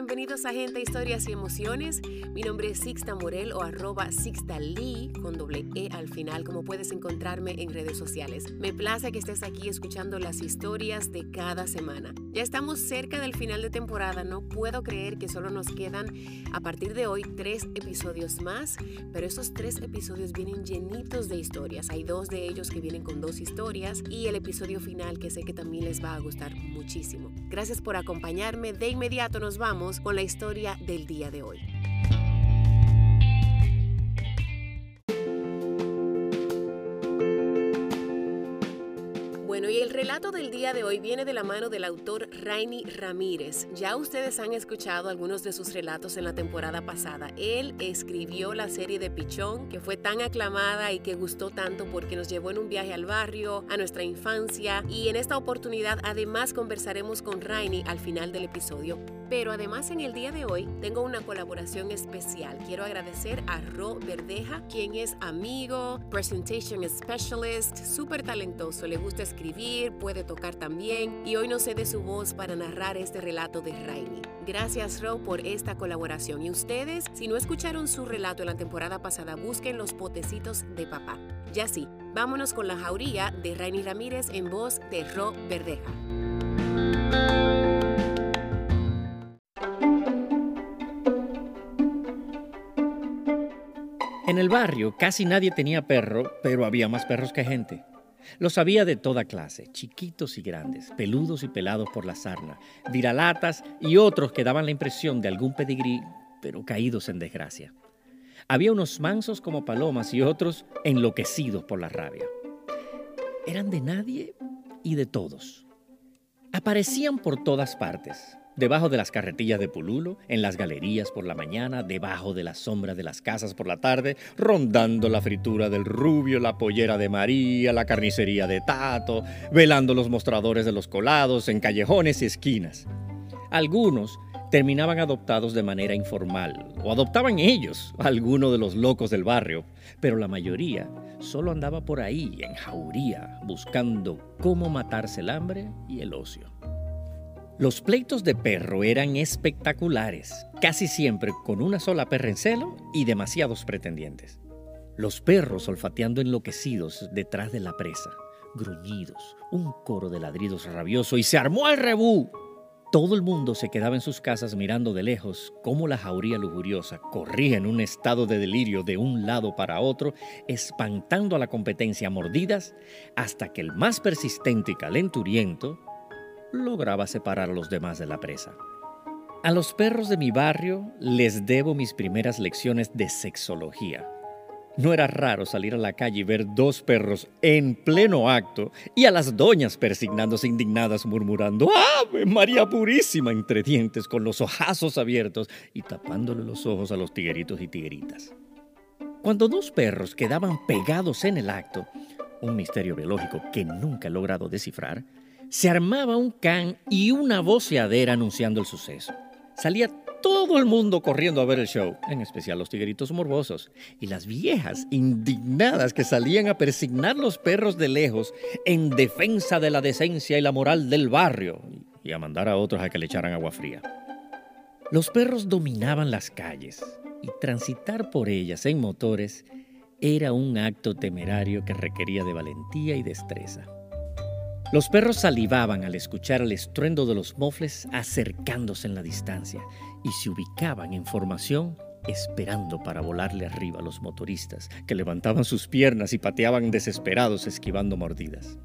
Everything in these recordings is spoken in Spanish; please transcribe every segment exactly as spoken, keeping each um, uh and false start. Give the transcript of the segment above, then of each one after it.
bienvenidos a Gente, Historias y Emociones. Mi nombre es Sixta Morel o arroba Sixta Lee con doble E al final, como puedes encontrarme en redes sociales. Me place que estés aquí escuchando las historias de cada semana. Ya estamos cerca del final de temporada, no puedo creer que solo nos quedan a partir de hoy tres episodios más, pero esos tres episodios vienen llenitos de historias. Hay dos de ellos que vienen con dos historias y el episodio final que sé que también les va a gustar muchísimo. Gracias por acompañarme. De inmediato nos vamos con la historia del día de hoy. Bueno, y el relato del día de hoy viene de la mano del autor Rainy Ramírez. Ya ustedes han escuchado algunos de sus relatos en la temporada pasada. Él escribió la serie de Pichón, que fue tan aclamada y que gustó tanto porque nos llevó en un viaje al barrio, a nuestra infancia. Y en esta oportunidad además conversaremos con Rainy al final del episodio. Pero además en el día de hoy tengo una colaboración especial. Quiero agradecer a Ro Verdeja, quien es amigo, presentation specialist, súper talentoso, le gusta escribir, puede tocar también y hoy nos cede su voz para narrar este relato de Rainy. Gracias Ro por esta colaboración y ustedes, si no escucharon su relato en la temporada pasada, busquen los potecitos de papá. Ya sí, vámonos con la jauría de Rainy Ramírez en voz de Ro Verdeja. En el barrio casi nadie tenía perro, pero había más perros que gente. Los había de toda clase, chiquitos y grandes, peludos y pelados por la sarna, viralatas y otros que daban la impresión de algún pedigrí, pero caídos en desgracia. Había unos mansos como palomas y otros enloquecidos por la rabia. Eran de nadie y de todos. Aparecían por todas partes. Debajo de las carretillas de pululo, en las galerías por la mañana, debajo de la sombra de las casas por la tarde, rondando la fritura del Rubio, la pollera de María, la carnicería de Tato, velando los mostradores de los colados en callejones y esquinas. Algunos terminaban adoptados de manera informal, o adoptaban ellos a alguno de los locos del barrio, pero la mayoría solo andaba por ahí, en jauría, buscando cómo matarse el hambre y el ocio. Los pleitos de perro eran espectaculares, casi siempre con una sola perra en celo y demasiados pretendientes. Los perros olfateando enloquecidos detrás de la presa, gruñidos, un coro de ladridos rabioso y se armó el rebú. Todo el mundo se quedaba en sus casas mirando de lejos cómo la jauría lujuriosa corría en un estado de delirio de un lado para otro, espantando a la competencia a mordidas hasta que el más persistente y calenturiento lograba separar a los demás de la presa. A los perros de mi barrio les debo mis primeras lecciones de sexología. No era raro salir a la calle y ver dos perros en pleno acto y a las doñas persignándose indignadas murmurando ¡Ave María Purísima! Entre dientes con los ojazos abiertos y tapándole los ojos a los tigueritos y tigueritas. Cuando dos perros quedaban pegados en el acto, un misterio biológico que nunca he logrado descifrar, se armaba un can y una voceadera anunciando el suceso. Salía todo el mundo corriendo a ver el show, en especial los tigueritos morbosos, y las viejas indignadas que salían a persignar los perros de lejos en defensa de la decencia y la moral del barrio, y a mandar a otros a que le echaran agua fría. Los perros dominaban las calles, y transitar por ellas en motores era un acto temerario que requería de valentía y destreza. Los perros salivaban al escuchar el estruendo de los mofles acercándose en la distancia y se ubicaban en formación esperando para volarle arriba a los motoristas que levantaban sus piernas y pateaban desesperados esquivando mordidas.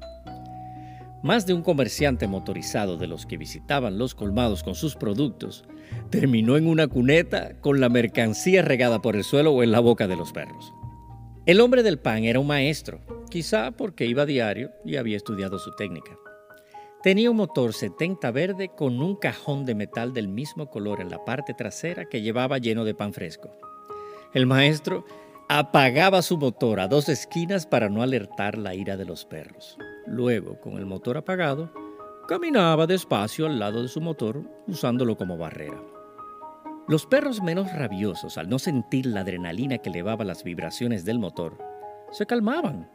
Más de un comerciante motorizado de los que visitaban los colmados con sus productos terminó en una cuneta con la mercancía regada por el suelo o en la boca de los perros. El hombre del pan era un maestro, quizá porque iba a diario y había estudiado su técnica. Tenía un motor setenta verde con un cajón de metal del mismo color en la parte trasera que llevaba lleno de pan fresco. El maestro apagaba su motor a dos esquinas para no alertar la ira de los perros. Luego, con el motor apagado, caminaba despacio al lado de su motor usándolo como barrera. Los perros menos rabiosos, al no sentir la adrenalina que elevaba las vibraciones del motor, se calmaban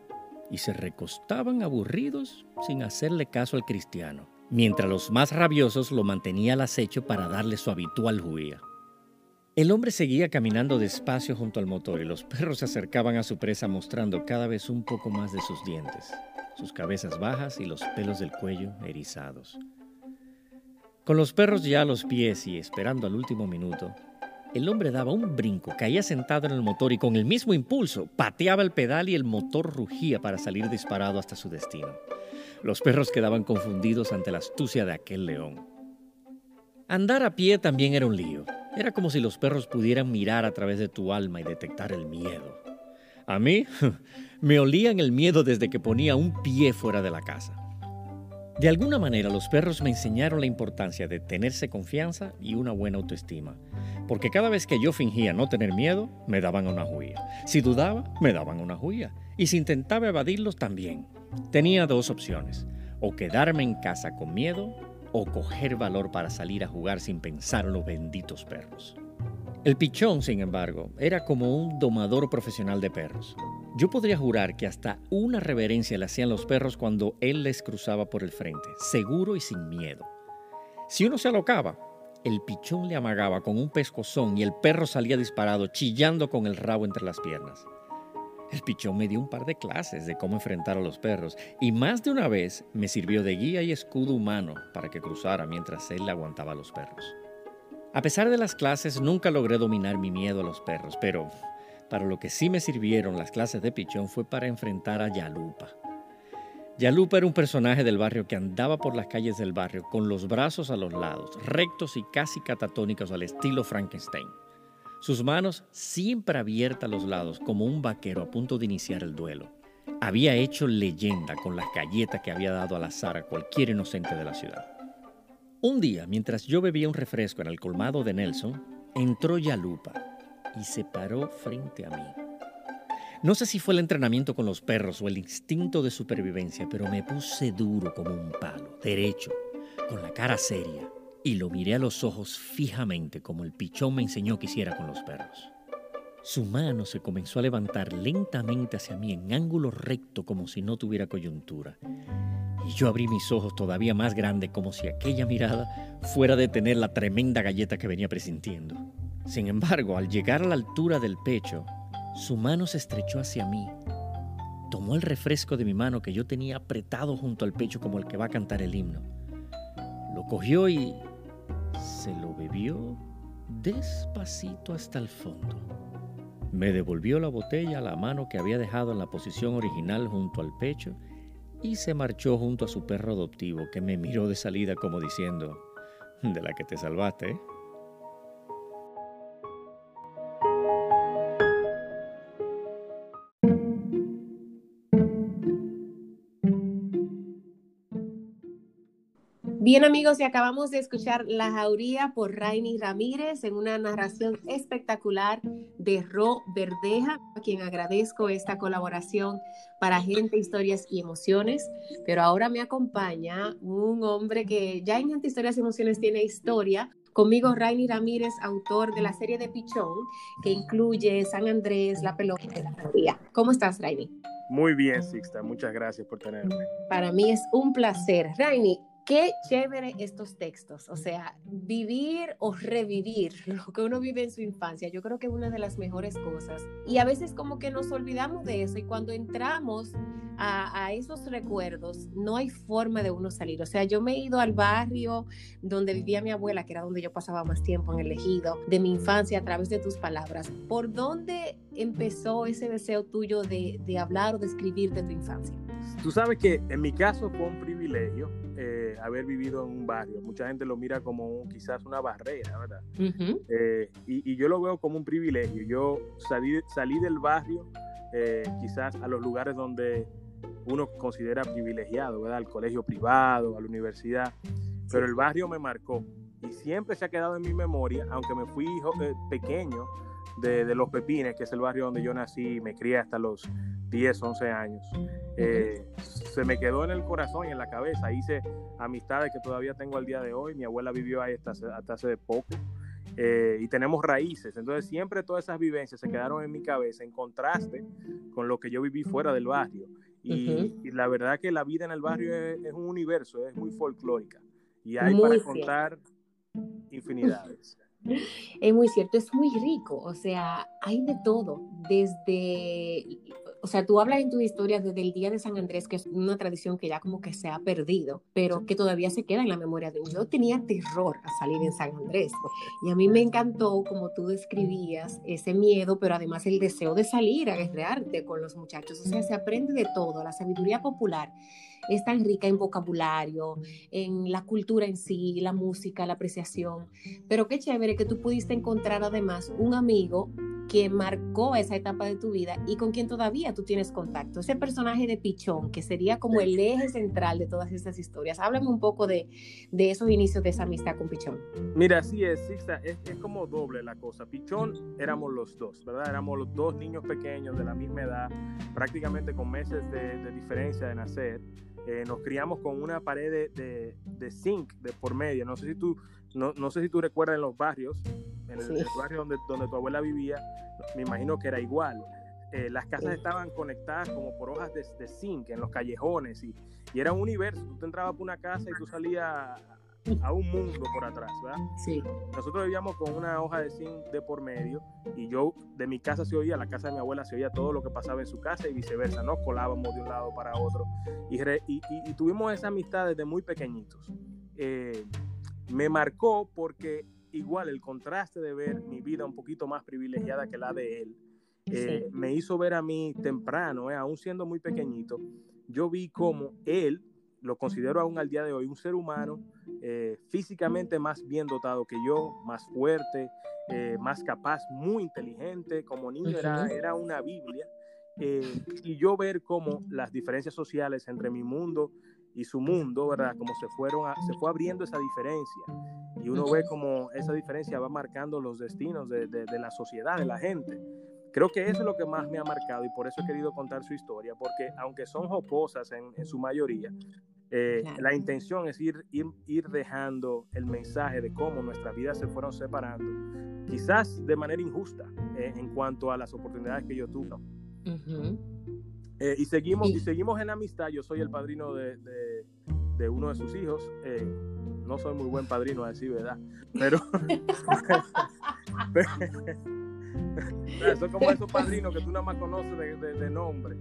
y se recostaban aburridos sin hacerle caso al cristiano, mientras los más rabiosos lo mantenía al acecho para darle su habitual juguía. El hombre seguía caminando despacio junto al motor y los perros se acercaban a su presa mostrando cada vez un poco más de sus dientes, sus cabezas bajas y los pelos del cuello erizados. Con los perros ya a los pies y esperando al último minuto, el hombre daba un brinco, caía sentado en el motor y con el mismo impulso pateaba el pedal y el motor rugía para salir disparado hasta su destino. Los perros quedaban confundidos ante la astucia de aquel león. Andar a pie también era un lío. Era como si los perros pudieran mirar a través de tu alma y detectar el miedo. A mí me olían el miedo desde que ponía un pie fuera de la casa. De alguna manera, los perros me enseñaron la importancia de tenerse confianza y una buena autoestima, porque cada vez que yo fingía no tener miedo, me daban una juía. Si dudaba, me daban una juía. Y si intentaba evadirlos, también. Tenía dos opciones, o quedarme en casa con miedo, o coger valor para salir a jugar sin pensar en los benditos perros. El Pichón, sin embargo, era como un domador profesional de perros. Yo podría jurar que hasta una reverencia le hacían los perros cuando él les cruzaba por el frente, seguro y sin miedo. Si uno se alocaba, el Pichón le amagaba con un pescozón y el perro salía disparado, chillando con el rabo entre las piernas. El Pichón me dio un par de clases de cómo enfrentar a los perros y más de una vez me sirvió de guía y escudo humano para que cruzara mientras él aguantaba a los perros. A pesar de las clases, nunca logré dominar mi miedo a los perros, pero para lo que sí me sirvieron las clases de Pichón fue para enfrentar a Yalupa. Yalupa era un personaje del barrio que andaba por las calles del barrio con los brazos a los lados, rectos y casi catatónicos al estilo Frankenstein. Sus manos siempre abiertas a los lados como un vaquero a punto de iniciar el duelo. Había hecho leyenda con las galletas que había dado al azar a cualquier inocente de la ciudad. Un día, mientras yo bebía un refresco en el colmado de Nelson, entró Yalupa y se paró frente a mí. No sé si fue el entrenamiento con los perros o el instinto de supervivencia, pero me puse duro como un palo, derecho, con la cara seria, y lo miré a los ojos fijamente como el Pichón me enseñó que hiciera con los perros. Su mano se comenzó a levantar lentamente hacia mí en ángulo recto como si no tuviera coyuntura. Y yo abrí mis ojos todavía más grandes como si aquella mirada fuera de tener la tremenda galleta que venía presintiendo. Sin embargo, al llegar a la altura del pecho, su mano se estrechó hacia mí. Tomó el refresco de mi mano que yo tenía apretado junto al pecho como el que va a cantar el himno. Lo cogió y se lo bebió despacito hasta el fondo. Me devolvió la botella a la mano que había dejado en la posición original junto al pecho y se marchó junto a su perro adoptivo, que me miró de salida como diciendo, de la que te salvaste, ¿eh? Bien amigos, y acabamos de escuchar La Jauría por Rainy Ramírez en una narración espectacular de Ro Verdeja, a quien agradezco esta colaboración para Gente, Historias y Emociones. Pero ahora me acompaña un hombre que ya en Gente, Historias y Emociones tiene historia. Conmigo Rainy Ramírez, autor de la serie de Pichón, que incluye San Andrés, La Pelota y La Jauría. ¿Cómo estás, Rainy? Muy bien, Sixta, muchas gracias por tenerme. Para mí es un placer. Rainy, qué chévere estos textos, o sea, vivir o revivir lo que uno vive en su infancia, yo creo que es una de las mejores cosas, y a veces como que nos olvidamos de eso, y cuando entramos a, a esos recuerdos, no hay forma de uno salir. O sea, yo me he ido al barrio donde vivía mi abuela, que era donde yo pasaba más tiempo en el ejido, de mi infancia a través de tus palabras. ¿Por dónde empezó ese deseo tuyo de, de hablar o de escribir de tu infancia? Tú sabes que en mi caso fue un privilegio eh, haber vivido en un barrio. Mucha gente lo mira como un, quizás una barrera, ¿verdad? Uh-huh. Eh, y, y yo lo veo como un privilegio. Yo salí, salí del barrio eh, quizás a los lugares donde uno considera privilegiado, ¿verdad? Al colegio privado, a la universidad. Pero el barrio me marcó y siempre se ha quedado en mi memoria, aunque me fui hijo, eh, pequeño de, de Los Pepines, que es el barrio donde yo nací y me crié hasta los diez, once años. Eh, se me quedó en el corazón y en la cabeza. Hice amistades que todavía tengo al día de hoy. Mi abuela vivió ahí hasta hace, hasta hace poco eh, y tenemos raíces. Entonces siempre todas esas vivencias se quedaron en mi cabeza en contraste con lo que yo viví fuera del barrio. Y, uh-huh. y la verdad que la vida en el barrio es, es un universo, es muy folclórica. Y hay muy para cierto. Contar infinidades. Es muy cierto, es muy rico, o sea, hay de todo, desde, o sea, tú hablas en tus historias desde el Día de San Andrés, que es una tradición que ya como que se ha perdido, pero que todavía se queda en la memoria de mí. Yo tenía terror a salir en San Andrés, y a mí me encantó, como tú describías, ese miedo, pero además el deseo de salir a guerrearte con los muchachos, o sea, se aprende de todo, la sabiduría popular es tan rica en vocabulario, en la cultura en sí, la música, la apreciación, pero qué chévere que tú pudiste encontrar además un amigo que marcó esa etapa de tu vida y con quien todavía tú tienes contacto, ese personaje de Pichón, que sería como el eje central de todas estas historias. Háblame un poco de, de esos inicios de esa amistad con Pichón. Mira, así es, Sixta, es, es como doble la cosa. Pichón éramos los dos, ¿verdad? Éramos los dos niños pequeños de la misma edad, prácticamente con meses de, de diferencia de nacer. Eh, nos criamos con una pared de, de, de zinc de por medio. No sé si tú, no, no sé si tú recuerdas en los barrios, en el, sí. el barrio donde, donde tu abuela vivía, me imagino que era igual. Eh, las casas sí. estaban conectadas como por hojas de, de zinc en los callejones y, y era un universo. Tú te entrabas por una casa y tú salías a un mundo por atrás, ¿verdad? Sí. Nosotros vivíamos con una hoja de zinc de por medio y yo de mi casa se oía, la casa de mi abuela se oía todo lo que pasaba en su casa y viceversa, ¿no? Colábamos de un lado para otro y, re, y, y, y tuvimos esa amistad desde muy pequeñitos. Eh, me marcó porque igual el contraste de ver mi vida un poquito más privilegiada que la de él eh, sí. me hizo ver a mí temprano, eh, aún siendo muy pequeñito, yo vi cómo él, lo considero aún al día de hoy, un ser humano eh, físicamente más bien dotado que yo, más fuerte, eh, más capaz, muy inteligente, como niño era, era una Biblia, eh, y yo ver cómo las diferencias sociales entre mi mundo y su mundo, ¿verdad? Como se fueron a, se fue abriendo esa diferencia, y uno ve como esa diferencia va marcando los destinos de, de, de la sociedad, de la gente. Creo que eso es lo que más me ha marcado y por eso he querido contar su historia, porque aunque son jocosas en, en su mayoría, eh, claro. la intención es ir, ir, ir dejando el mensaje de cómo nuestras vidas se fueron separando, quizás de manera injusta eh, en cuanto a las oportunidades que yo tuve. Uh-huh. eh, y, seguimos, y seguimos en amistad. Yo soy el padrino de, de, de uno de sus hijos. Eh, no soy muy buen padrino, a decir verdad, pero... Son como esos padrinos que tú nada más conoces de, de, de nombre.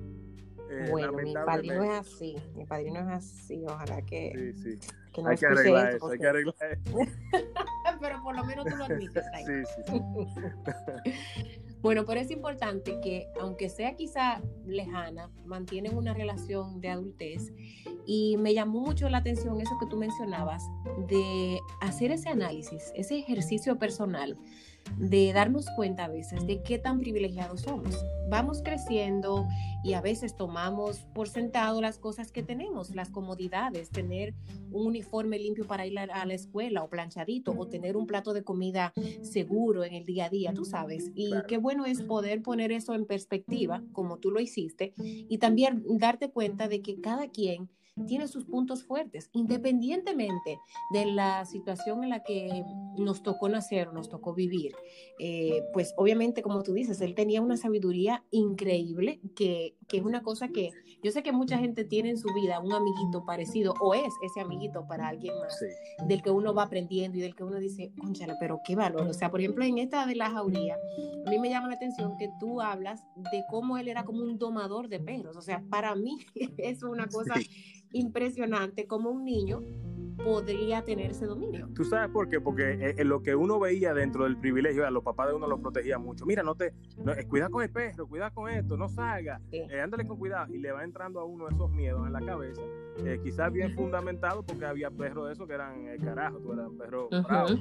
Eh, bueno, mi padrino es así, mi padrino es así, ojalá que, sí, sí. que no hay que arreglar eso, hay que arreglar eso. Pero por lo menos tú lo admites ahí. Sí, sí, sí. Bueno, pero es importante que, aunque sea quizá lejana, mantienen una relación de adultez, y me llamó mucho la atención eso que tú mencionabas, de hacer ese análisis, ese ejercicio personal, de darnos cuenta a veces de qué tan privilegiados somos. Vamos creciendo y a veces tomamos por sentado las cosas que tenemos, las comodidades, tener un uniforme limpio para ir a la escuela o planchadito, o tener un plato de comida seguro en el día a día, tú sabes. Y claro. qué bueno es poder poner eso en perspectiva, como tú lo hiciste, y también darte cuenta de que cada quien tiene sus puntos fuertes, independientemente de la situación en la que nos tocó nacer, nos tocó vivir. Eh, pues obviamente, como tú dices, él tenía una sabiduría increíble, que, que es una cosa que yo sé que mucha gente tiene en su vida un amiguito parecido, o es ese amiguito para alguien más, sí. del que uno va aprendiendo y del que uno dice, cónchale, pero qué valor. O sea, por ejemplo, en esta de la jauría, a mí me llama la atención que tú hablas de cómo él era como un domador de perros. O sea, para mí es una cosa... Sí. impresionante como un niño podría tener ese dominio. ¿Tú sabes por qué? Porque eh, lo que uno veía dentro del privilegio, a los papás de uno los protegían mucho. Mira, no te, no, cuida con el perro, cuida con esto, no salga, sí. eh, ándale con cuidado. Y le va entrando a uno esos miedos en la cabeza, eh, quizás bien fundamentado, porque había perros de esos que eran el carajo, tú eras perros uh-huh. bravos,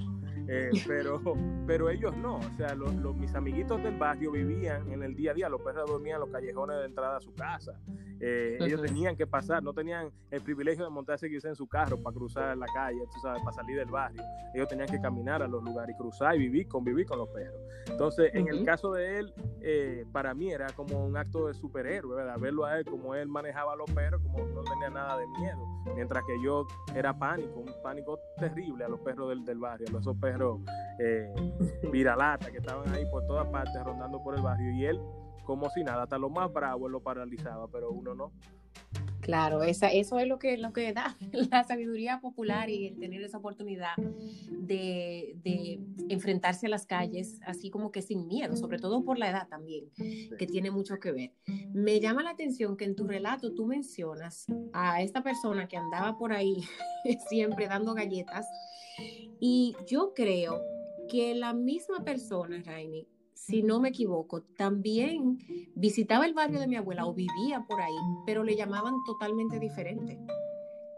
eh, pero, pero ellos no. O sea, los, los, mis amiguitos del barrio vivían en el día a día, los perros dormían en los callejones de entrada a su casa. Eh, uh-huh. Ellos tenían que pasar, no tenían el privilegio de montarse quizá en su carro para cruzar la calle, tú sabes, para salir del barrio. Ellos tenían que caminar a los lugares y cruzar y vivir, convivir con los perros. Entonces, uh-huh. en el caso de él, eh, para mí era como un acto de superhéroe, ¿verdad? Verlo a él, como él manejaba a los perros, como no tenía nada de miedo, mientras que yo era pánico, un pánico terrible a los perros del, del barrio, a esos perros eh, viralata que estaban ahí por todas partes rondando por el barrio, y él como si nada, hasta lo más bravo lo paralizaba, pero uno no, Claro, esa, eso es lo que, lo que da la sabiduría popular y el tener esa oportunidad de, de enfrentarse a las calles así como que sin miedo, sobre todo por la edad también, que tiene mucho que ver. Me llama la atención que en tu relato tú mencionas a esta persona que andaba por ahí siempre dando galletas, y yo creo que la misma persona, Rainy, si no me equivoco, también visitaba el barrio de mi abuela o vivía por ahí, pero le llamaban totalmente diferente.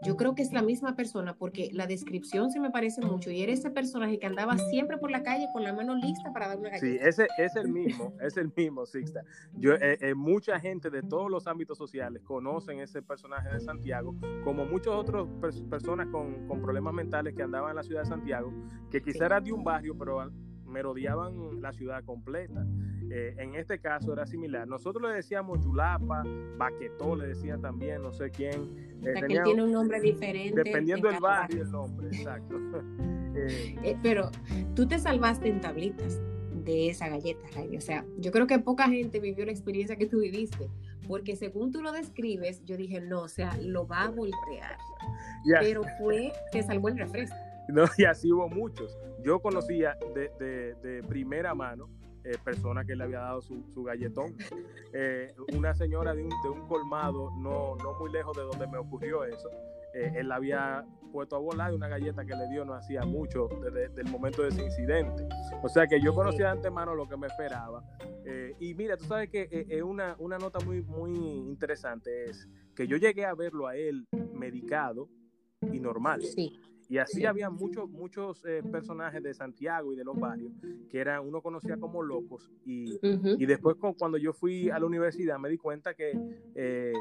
Yo creo que es la misma persona porque la descripción se me parece mucho, y era ese personaje que andaba siempre por la calle con la mano lista para dar una galleta. Sí, ese es el mismo, es el mismo, Sixta. Yo, eh, eh, mucha gente de todos los ámbitos sociales conocen ese personaje de Santiago, como muchas otras pers- personas con, con problemas mentales que andaban en la ciudad de Santiago, que quizá sí. Era de un barrio, pero al- merodeaban la ciudad completa. Eh, en este caso era similar. Nosotros le decíamos Yalupa, Baquetón le decían también, no sé quién. Eh, o sea, tenía, que tiene un nombre diferente. Dependiendo del barrio, el nombre, exacto. eh, eh, pero tú te salvaste en tablitas de esa galleta, Rainy. O sea, yo creo que poca gente vivió la experiencia que tú viviste, porque según tú lo describes, yo dije, no, o sea, lo va a voltear. Yeah. Pero fue, te salvó el refresco. No, y así hubo muchos. Yo conocía de, de, de primera mano eh, personas que le había dado su, su galletón. Eh, una señora de un, de un colmado, no, no muy lejos de donde me ocurrió eso, eh, él la había puesto a volar y una galleta que le dio no hacía mucho desde, desde el momento de ese incidente. O sea que yo conocía de antemano lo que me esperaba. Eh, y mira, tú sabes que eh, una, una nota muy, muy interesante es que yo llegué a verlo a él medicado y normal. Sí. Y así había muchos muchos eh, personajes de Santiago y de los barrios que eran, uno conocía como locos. Y, uh-huh. y después con, cuando yo fui a la universidad me di cuenta que, eh,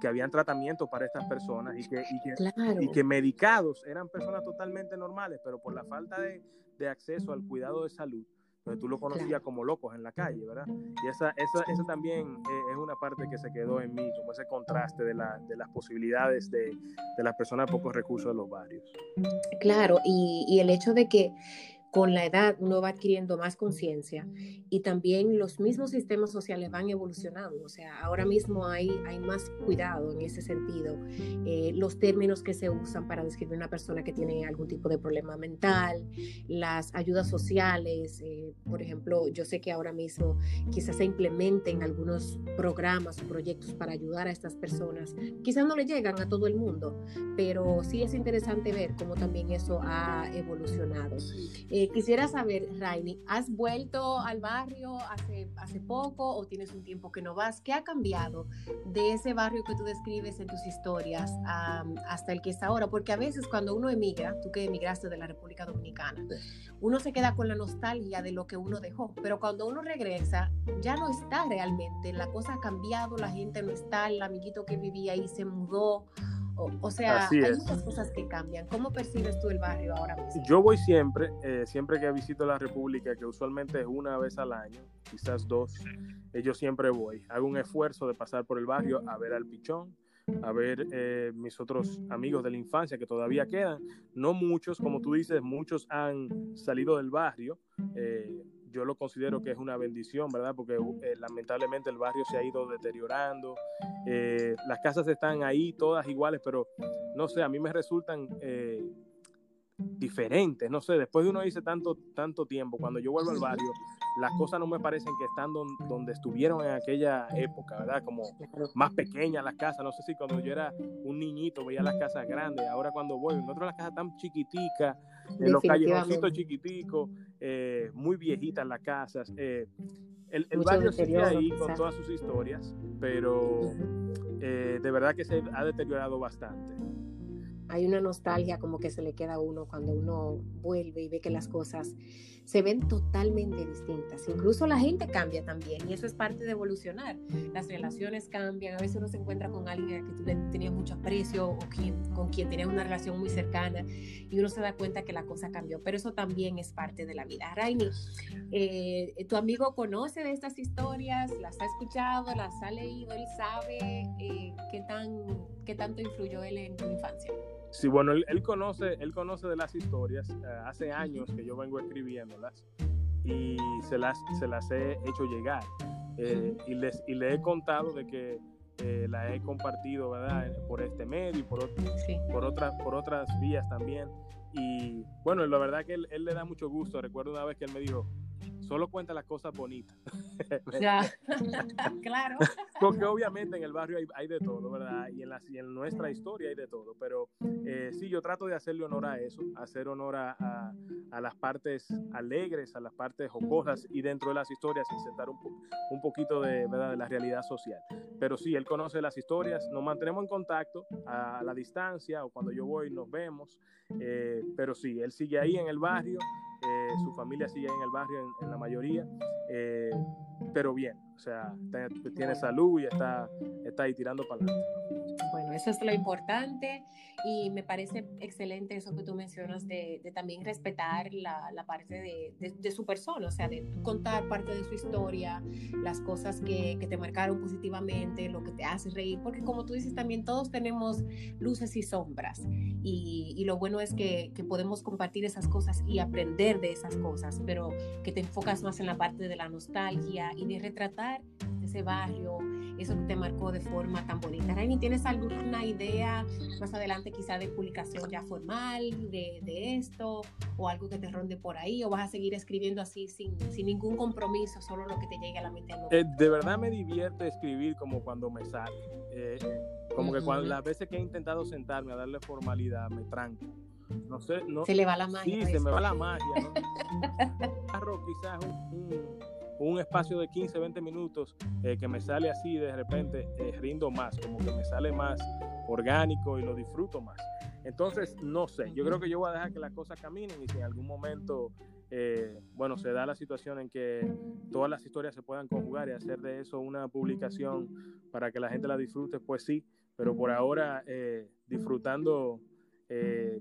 que habían tratamientos para estas personas y que, y que, claro. y que medicados eran personas totalmente normales, pero por la falta de, de acceso al cuidado de salud, entonces tú lo conocías claro. como locos en la calle, ¿verdad? Y esa, esa, esa también eh, es una parte que se quedó en mí, como ese contraste de, la, de las posibilidades de, de las personas de pocos recursos de los barrios. Claro, y, y el hecho de que con la edad uno va adquiriendo más conciencia y también los mismos sistemas sociales van evolucionando. O sea, ahora mismo hay, hay más cuidado en ese sentido. Eh, los términos que se usan para describir una persona que tiene algún tipo de problema mental, las ayudas sociales, eh, por ejemplo, yo sé que ahora mismo quizás se implementen algunos programas o proyectos para ayudar a estas personas. Quizás no le llegan a todo el mundo, pero sí es interesante ver cómo también eso ha evolucionado. Eh, Quisiera saber, Rainy, ¿has vuelto al barrio hace, hace poco o tienes un tiempo que no vas? ¿Qué ha cambiado de ese barrio que tú describes en tus historias um, hasta el que es ahora? Porque a veces cuando uno emigra, tú que emigraste de la República Dominicana, uno se queda con la nostalgia de lo que uno dejó, pero cuando uno regresa ya no está realmente, la cosa ha cambiado, la gente no está, el amiguito que vivía ahí se mudó. O, o sea, hay muchas cosas que cambian. ¿Cómo percibes tú el barrio ahora mismo? Yo voy siempre, eh, siempre que visito la República, que usualmente es una vez al año, quizás dos, eh, yo siempre voy. Hago un esfuerzo de pasar por el barrio a ver al Pichón, a ver eh, mis otros amigos de la infancia que todavía quedan. No muchos, como tú dices, muchos han salido del barrio. Eh, yo lo considero que es una bendición, ¿verdad? Porque eh, lamentablemente el barrio se ha ido deteriorando, eh, las casas están ahí todas iguales, pero no sé, a mí me resultan eh, diferentes, no sé, después de uno irse tanto, tanto tiempo, cuando yo vuelvo al barrio, las cosas no me parecen que están don, donde estuvieron en aquella época, ¿verdad? Como más pequeñas las casas, no sé si cuando yo era un niñito veía las casas grandes, ahora cuando voy, nosotros las casas tan chiquiticas, en los callejoncitos chiquiticos, eh, muy viejitas las casas, eh, el, el barrio sigue ahí con todas sus historias, pero eh, de verdad que se ha deteriorado bastante. Hay una nostalgia como que se le queda a uno cuando uno vuelve y ve que las cosas se ven totalmente distintas. Incluso la gente cambia también y eso es parte de evolucionar. Las relaciones cambian, a veces uno se encuentra con alguien que tú le tenías mucho aprecio o quien, con quien tenías una relación muy cercana y uno se da cuenta que la cosa cambió, pero eso también es parte de la vida. Rainy, eh, ¿tu amigo conoce de estas historias? ¿Las ha escuchado? ¿Las ha leído? ¿Él sabe eh, qué tan, qué tanto influyó él en tu infancia? Sí, bueno, él, él conoce, él conoce de las historias, uh, hace años que yo vengo escribiéndolas y se las, se las he hecho llegar eh, y, les, y le he contado de que eh, la he compartido, ¿verdad?, por este medio y por, otro, sí. por, otra, por otras vías también. Y bueno, la verdad que él, él le da mucho gusto. Recuerdo una vez que él me dijo, solo cuenta las cosas bonitas. Ya, claro. Porque obviamente en el barrio hay, hay de todo, ¿verdad? Y en, la, y en nuestra historia hay de todo. Pero eh, sí, yo trato de hacerle honor a eso, hacer honor a, a, a las partes alegres, a las partes jocosas y dentro de las historias insertar un, po- un poquito de, ¿verdad?, de la realidad social. Pero sí, él conoce las historias, nos mantenemos en contacto a la distancia o cuando yo voy nos vemos. Eh, pero sí, él sigue ahí en el barrio. Eh, su familia sigue en el barrio en, en la mayoría, eh, pero bien, o sea, tiene, tiene salud y está, está ahí tirando para adelante. Bueno, eso es lo importante y me parece excelente eso que tú mencionas de, de también respetar la, la parte de, de, de su persona, o sea, de contar parte de su historia, las cosas que, que te marcaron positivamente, lo que te hace reír, porque como tú dices también todos tenemos luces y sombras y, y lo bueno es que, que podemos compartir esas cosas y aprender de esas cosas, pero que te enfocas más en la parte de la nostalgia y de retratar ese barrio, eso que te marcó de forma tan bonita. Rainy, ¿tienes alguna idea más adelante quizá de publicación ya formal de, de esto o algo que te ronde por ahí o vas a seguir escribiendo así sin, sin ningún compromiso, solo lo que te llegue a la mente? Eh, de verdad me divierte escribir como cuando me sale, eh, como que cuando, las veces que he intentado sentarme a darle formalidad me tranco. No sé, no, se le va la magia. Sí, se eso. me va la magia, ¿no? Quizás un... un un espacio de quince, veinte minutos eh, que me sale así de repente, eh, rindo más, como que me sale más orgánico y lo disfruto más. Entonces, no sé, yo creo que yo voy a dejar que las cosas caminen y si en algún momento, eh, bueno, se da la situación en que todas las historias se puedan conjugar y hacer de eso una publicación para que la gente la disfrute, pues sí, pero por ahora eh, disfrutando eh,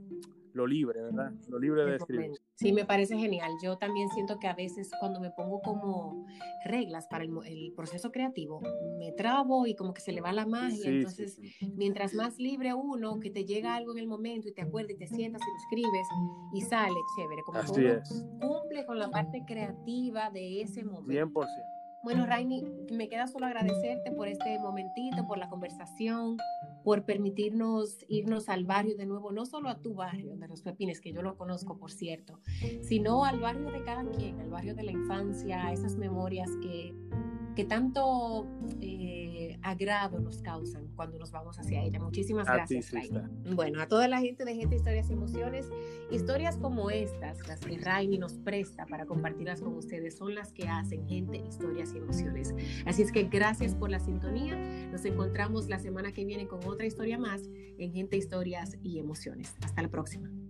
lo libre, ¿verdad? Lo libre de escribir. Sí, me parece genial. Yo también siento que a veces cuando me pongo como reglas para el, el proceso creativo, me trabo y como que se le va la magia. Sí, Entonces, sí, sí. mientras más libre uno, que te llega algo en el momento y te acuerdas y te sientas y lo escribes y sale chévere. Como Así que uno es. Cumple con la parte creativa de ese momento. cien por ciento. Bueno, Rainy, me queda solo agradecerte por este momentito, por la conversación, por permitirnos irnos al barrio de nuevo, no solo a tu barrio de Los Pepines, que yo lo conozco, por cierto, sino al barrio de cada quien, al barrio de la infancia, esas memorias que, que tanto eh, agrado nos causan cuando nos vamos hacia ella. Muchísimas gracias, Rainy. Bueno, a toda la gente de Gente, Historias y Emociones, historias como estas, las que Rainy nos presta para compartirlas con ustedes, son las que hacen Gente, Historias y Emociones. Así es que gracias por la sintonía. Nos encontramos la semana que viene con otra historia más en Gente, Historias y Emociones. Hasta la próxima.